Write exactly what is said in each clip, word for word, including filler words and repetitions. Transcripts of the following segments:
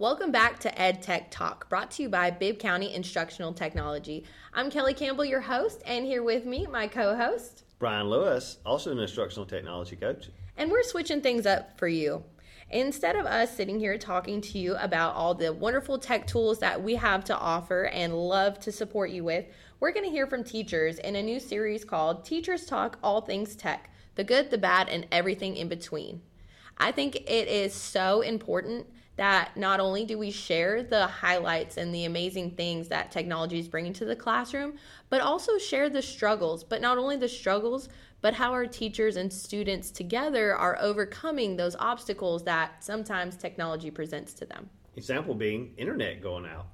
Welcome back to EdTech Talk, brought to you by Bibb County Instructional Technology. I'm Kelly Campbell, your host, and here with me, my co-host, Brian Lewis, also an instructional technology coach. And we're switching things up for you. Instead of us sitting here talking to you about all the wonderful tech tools that we have to offer and love to support you with, we're going to hear from teachers in a new series called Teachers Talk All Things Tech, the good, the bad, and everything in between. I think it is so important that not only do we share the highlights and the amazing things that technology is bringing to the classroom, but also share the struggles, but not only the struggles, but how our teachers and students together are overcoming those obstacles that sometimes technology presents to them. Example being internet going out.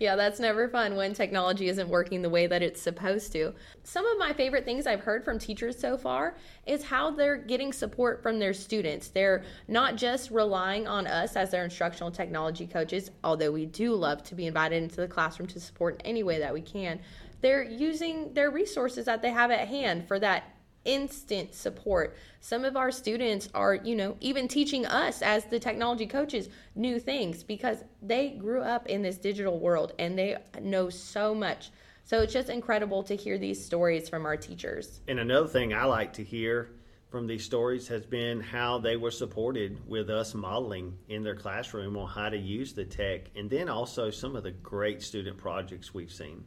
Yeah, that's never fun when technology isn't working the way that it's supposed to. Some of my favorite things I've heard from teachers so far is how they're getting support from their students. They're not just relying on us as their instructional technology coaches, although we do love to be invited into the classroom to support in any way that we can. They're using their resources that they have at hand for that instant support. Some of our students are, you know, even teaching us as the technology coaches new things because they grew up in this digital world and they know so much. So it's just incredible to hear these stories from our teachers. And another thing I like to hear from these stories has been how they were supported with us modeling in their classroom on how to use the tech, and then also some of the great student projects we've seen.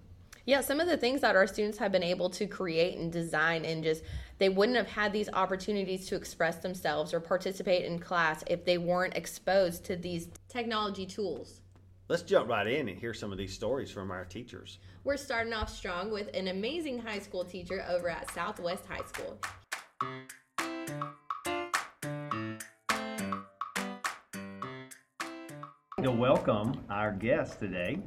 Yeah, some of the things that our students have been able to create and design, and just they wouldn't have had these opportunities to express themselves or participate in class if they weren't exposed to these technology tools. Let's jump right in and hear some of these stories from our teachers. We're starting off strong with an amazing high school teacher over at Southwest High School. To welcome our guest today.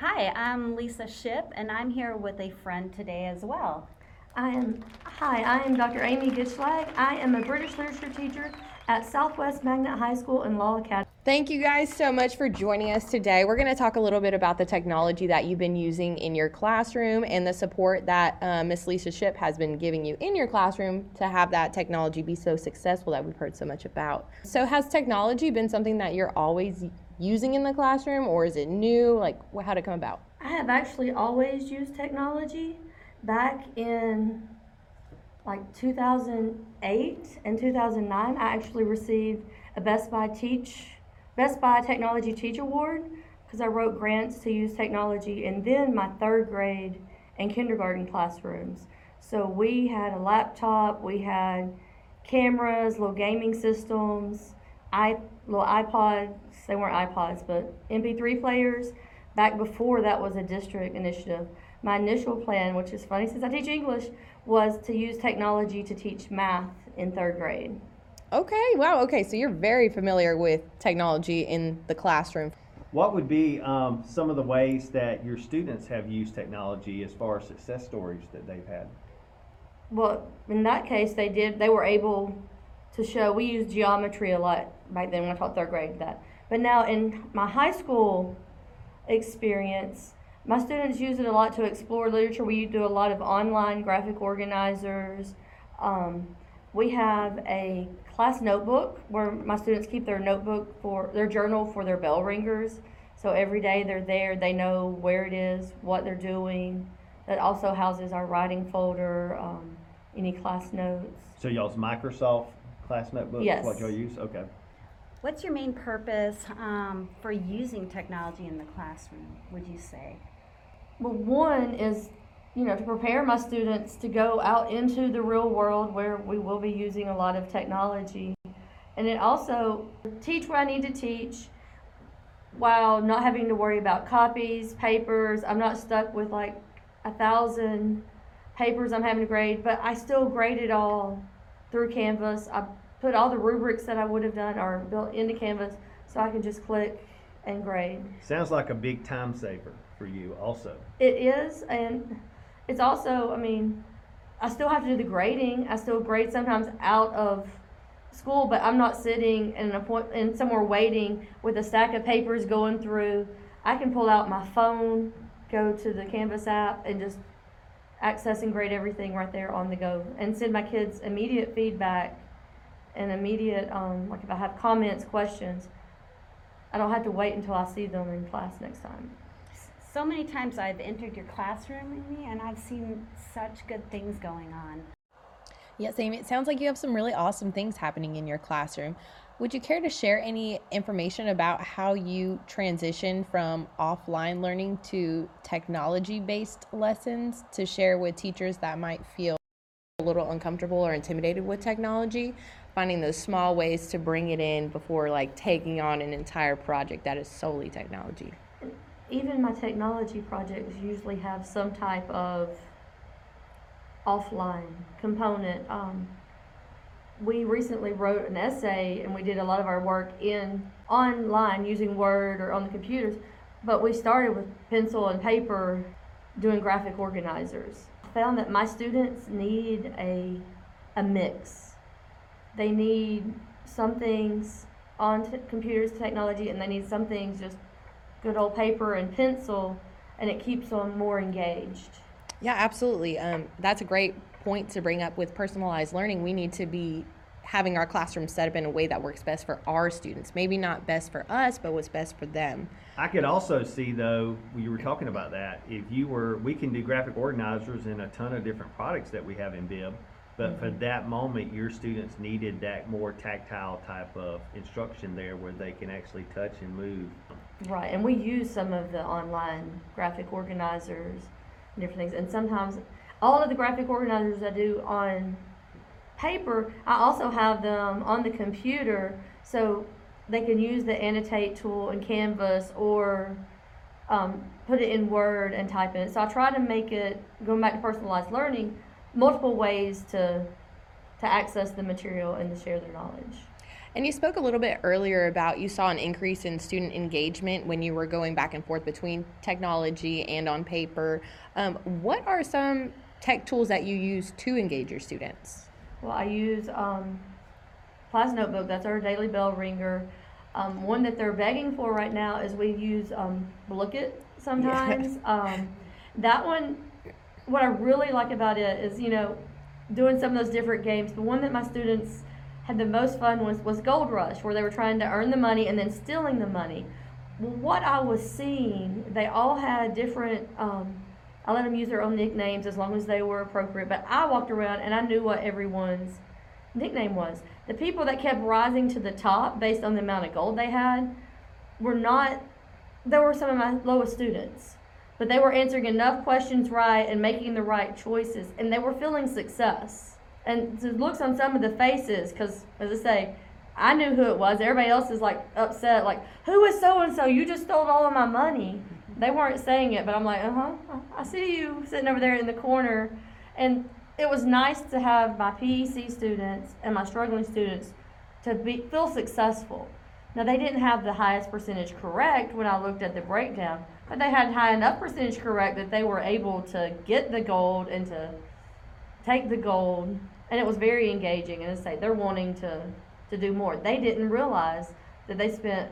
Hi, I'm Lisa Shipp, and I'm here with a friend today as well. I am. Hi, I am Doctor Amy Gitchlack. I am a British literature teacher at Southwest Magnet High School and Law Academy. Thank you guys so much for joining us today. We're going to talk a little bit about the technology that you've been using in your classroom and the support that uh, Miss Lisa Shipp has been giving you in your classroom to have that technology be so successful that we've heard so much about. So has technology been something that you're always using in the classroom, or is it new? Like, how'd it come about? I have actually always used technology. Back in like two thousand eight and two thousand nine, I actually received a Best Buy Teach Best Buy Technology Teach Award because I wrote grants to use technology, and then my third grade and kindergarten classrooms. So we had a laptop, we had cameras, little gaming systems, I little iPods, they weren't iPods, but M P three players, back before that was a district initiative. My initial plan, which is funny since I teach English, was to use technology to teach math in third grade. Okay, wow, okay, so you're very familiar with technology in the classroom. What would be um, some of the ways that your students have used technology as far as success stories that they've had? Well, in that case, they did, they were able to show, we used geometry a lot back then when I taught third grade that. But now in my high school experience, my students use it a lot to explore literature. We do a lot of online graphic organizers. Um, we have a class notebook where my students keep their notebook for their journal for their bell ringers. So every day they're there, they know where it is, what they're doing. That also houses our writing folder, um, any class notes. So y'all's Microsoft Class Notebook? Yes. What y'all use? Okay. What's your main purpose um, for using technology in the classroom, would you say? Well, one is, you know, to prepare my students to go out into the real world where we will be using a lot of technology. And it also teach what I need to teach while not having to worry about copies, papers. I'm not stuck with like a thousand papers I'm having to grade, but I still grade it all through Canvas. I put all the rubrics that I would have done are built into Canvas, so I can just click and grade. Sounds like a big time saver for you also. It is, and it's also, I mean, I still have to do the grading. I still grade sometimes out of school, but I'm not sitting in a point, in somewhere waiting with a stack of papers going through. I can pull out my phone, go to the Canvas app, and just access and grade everything right there on the go, and send my kids immediate feedback and immediate, um, like if I have comments, questions, I don't have to wait until I see them in class next time. So many times I've entered your classroom, Amy, and I've seen such good things going on. Yes, Amy, it sounds like you have some really awesome things happening in your classroom. Would you care to share any information about how you transition from offline learning to technology-based lessons to share with teachers that might feel a little uncomfortable or intimidated with technology, finding those small ways to bring it in before like taking on an entire project that is solely technology? Even my technology projects usually have some type of offline component. Um, We recently wrote an essay, and we did a lot of our work in online using Word or on the computers, but we started with pencil and paper doing graphic organizers. I found that my students need a, a mix. They need some things on t- computers, technology, and they need some things just good old paper and pencil, and it keeps them more engaged. Yeah, absolutely. Um, that's a great point to bring up with personalized learning. We need to be having our classroom set up in a way that works best for our students. Maybe not best for us, but what's best for them. I could also see, though, you were talking about that, if you were, we can do graphic organizers in a ton of different products that we have in Bibb, but mm-hmm. for that moment, your students needed that more tactile type of instruction there where they can actually touch and move. Right, and we use some of the online graphic organizers and different things, and sometimes all of the graphic organizers I do on paper, I also have them on the computer, so they can use the annotate tool in Canvas or um, put it in Word and type in it. So I try to make it, going back to personalized learning, multiple ways to to access the material and to share their knowledge. And you spoke a little bit earlier about you saw an increase in student engagement when you were going back and forth between technology and on paper. Um, what are some tech tools that you use to engage your students? Well, I use um, Class Notebook. That's our daily bell ringer. Um, one that they're begging for right now is we use um, Blooket sometimes. um, that one, what I really like about it is, you know, doing some of those different games. The one that my students had the most fun was, was Gold Rush, where they were trying to earn the money and then stealing the money. Well, what I was seeing, they all had different um, I let them use their own nicknames as long as they were appropriate, but I walked around and I knew what everyone's nickname was. The people that kept rising to the top based on the amount of gold they had were not, they were some of my lowest students, but they were answering enough questions right and making the right choices, and they were feeling success. And the looks on some of the faces, because as I say, I knew who it was. Everybody else is like upset, like, who is so-and-so? You just stole all of my money. They weren't saying it, but I'm like, uh-huh, I see you sitting over there in the corner. And it was nice to have my P E C students and my struggling students to be, feel successful. Now, they didn't have the highest percentage correct when I looked at the breakdown, but they had high enough percentage correct that they were able to get the gold and to take the gold. And it was very engaging. And as I say, they're wanting to, to do more. They didn't realize that they spent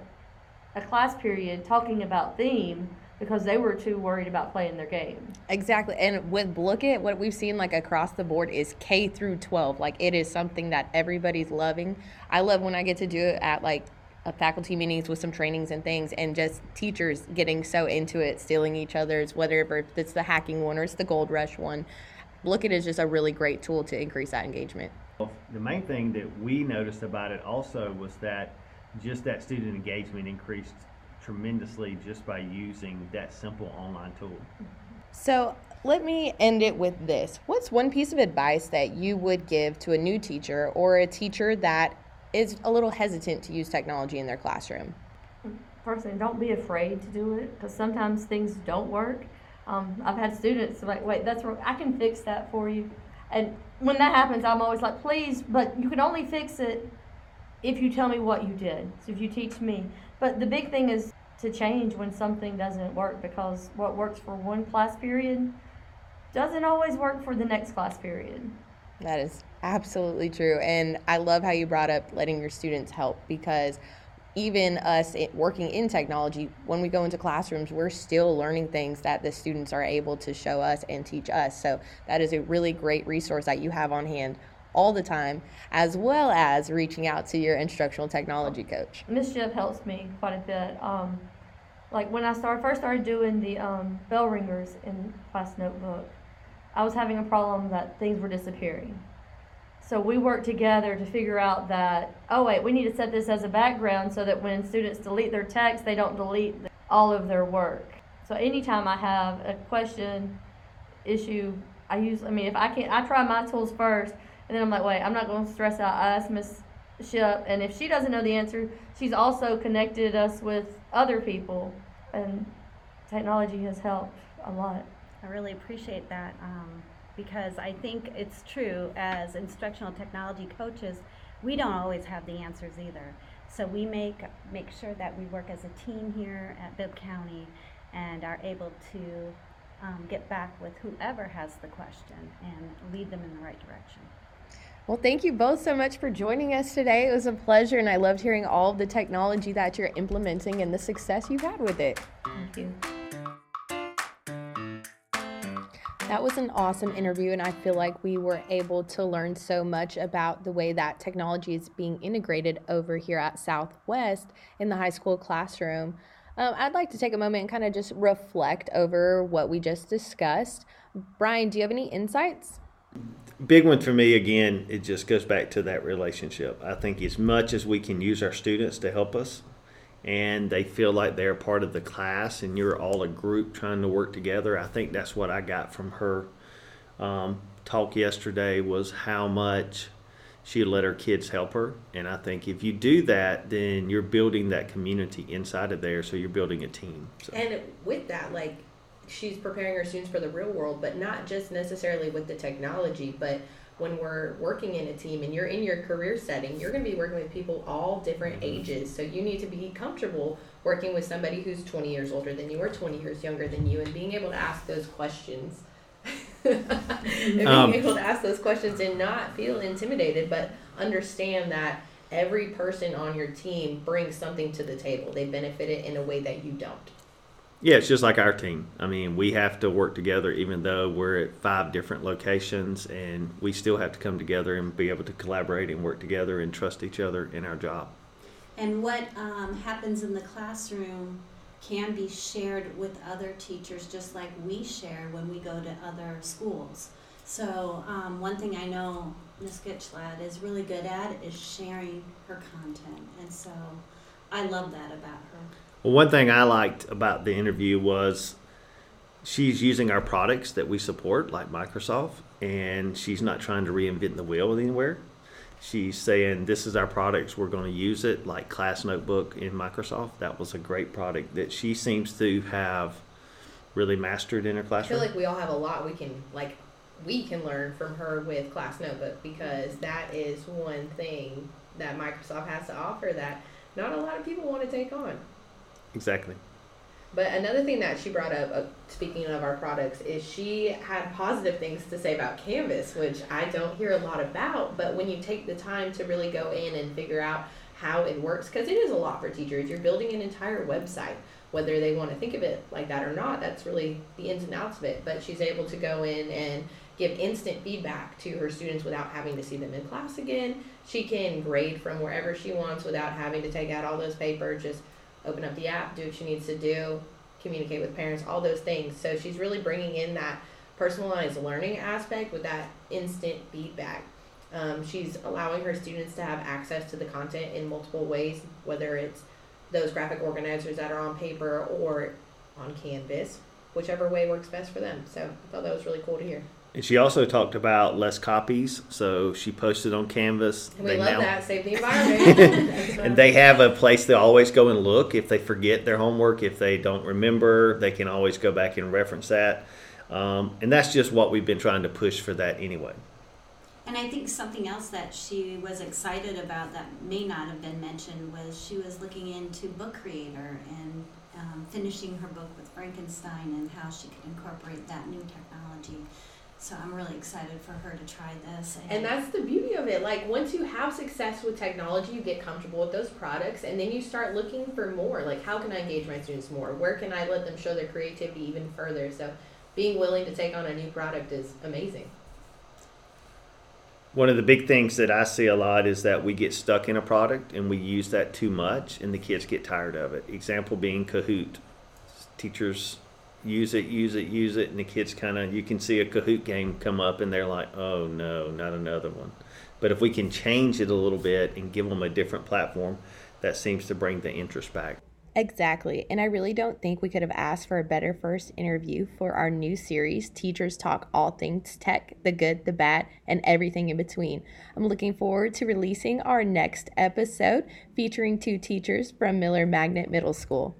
a class period talking about theme because they were too worried about playing their game. Exactly, and with Blooket, what we've seen like across the board is K through twelve. Like it is something that everybody's loving. I love when I get to do it at like a faculty meetings with some trainings and things, and just teachers getting so into it, stealing each other's, whether it's the hacking one or it's the Gold Rush one. Blooket is just a really great tool to increase that engagement. Well, the main thing that we noticed about it also was that just that student engagement increased tremendously just by using that simple online tool. So let me end it with this. What's one piece of advice that you would give to a new teacher or a teacher that is a little hesitant to use technology in their classroom? First thing, don't be afraid to do it, because sometimes things don't work. Um, I've had students like, wait, that's wrong. I can fix that for you. And when that happens, I'm always like, please, but you can only fix it if you tell me what you did, so if you teach me. But the big thing is to change when something doesn't work, because what works for one class period doesn't always work for the next class period. That is absolutely true. And I love how you brought up letting your students help, because even us working in technology, when we go into classrooms, we're still learning things that the students are able to show us and teach us. So that is a really great resource that you have on hand all the time, as well as reaching out to your instructional technology coach. Miz Shipp helps me quite a bit. Um, like when I started, first started doing the um, bell ringers in Class Notebook, I was having a problem that things were disappearing. So we worked together to figure out that, oh wait, we need to set this as a background so that when students delete their text, they don't delete the, all of their work. So anytime I have a question, issue, I use, I mean, if I can't, I try my tools first, and then I'm like, wait, I'm not going to stress out. I ask Miz Shipp, and if she doesn't know the answer, she's also connected us with other people, and technology has helped a lot. I really appreciate that. Um... because I think it's true, as instructional technology coaches, we don't always have the answers either. So we make make sure that we work as a team here at Bibb County and are able to um, get back with whoever has the question and lead them in the right direction. Well, thank you both so much for joining us today. It was a pleasure, and I loved hearing all of the technology that you're implementing and the success you've had with it. Thank you. That was an awesome interview, and I feel like we were able to learn so much about the way that technology is being integrated over here at Southwest in the high school classroom. Um, I'd like to take a moment and kind of just reflect over what we just discussed. Brian, do you have any insights? Big one for me, again, it just goes back to that relationship. I think as much as we can use our students to help us, and they feel like they're part of the class and you're all a group trying to work together. I think that's what I got from her um, talk yesterday, was how much she let her kids help her. And I think if you do that, then you're building that community inside of there, so you're building a team. So. And with that, like, she's preparing her students for the real world, but not just necessarily with the technology, but when we're working in a team and you're in your career setting, you're going to be working with people all different ages. So you need to be comfortable working with somebody who's twenty years older than you or twenty years younger than you, and being able to ask those questions. and being um, able to ask those questions and not feel intimidated, but understand that every person on your team brings something to the table. They benefit it in a way that you don't. Yeah, it's just like our team. I mean, we have to work together even though we're at five different locations, and we still have to come together and be able to collaborate and work together and trust each other in our job. And what um, happens in the classroom can be shared with other teachers, just like we share when we go to other schools. So um, one thing I know Miz Gitchlack is really good at is sharing her content, and so I love that about her. Well, one thing I liked about the interview was she's using our products that we support, like Microsoft, and she's not trying to reinvent the wheel anywhere. She's saying, this is our products, we're going to use it, like Class Notebook in Microsoft. That was a great product that she seems to have really mastered in her classroom. I feel like we all have a lot we can, like, we can learn from her with Class Notebook, because that is one thing that Microsoft has to offer that not a lot of people want to take on. Exactly. But another thing that she brought up, uh, speaking of our products, is she had positive things to say about Canvas, which I don't hear a lot about. But when you take the time to really go in and figure out how it works, because it is a lot for teachers. You're building an entire website, whether they want to think of it like that or not. That's really the ins and outs of it. But she's able to go in and give instant feedback to her students without having to see them in class again. She can grade from wherever she wants without having to take out all those papers, just open up the app, do what she needs to do, communicate with parents, all those things. So she's really bringing in that personalized learning aspect with that instant feedback. Um, she's allowing her students to have access to the content in multiple ways, whether it's those graphic organizers that are on paper or on Canvas, whichever way works best for them. So I thought that was really cool to hear. And she also talked about less copies, so she posted on Canvas. And we they love now, that, save the environment. And they have a place to always go and look. If they forget their homework, if they don't remember, they can always go back and reference that. Um, and that's just what we've been trying to push for that anyway. And I think something else that she was excited about that may not have been mentioned was she was looking into Book Creator and um, finishing her book with Frankenstein and how she could incorporate that new technology. So I'm really excited for her to try this. And, and that's the beauty of it. Like, once you have success with technology, you get comfortable with those products, and then you start looking for more. Like, how can I engage my students more? Where can I let them show their creativity even further? So being willing to take on a new product is amazing. one of the big things that I see a lot is that we get stuck in a product and we use that too much and the kids get tired of it. Example being Kahoot. Teachers use it, use it, use it, and the kids kind of, you can see a Kahoot game come up and they're like, oh no, not another one. But if we can change it a little bit and give them a different platform, that seems to bring the interest back. Exactly, and I really don't think we could have asked for a better first interview for our new series, Teachers Talk All Things Tech, the good, the bad, and everything in between. I'm looking forward to releasing our next episode featuring two teachers from Miller Magnet Middle School.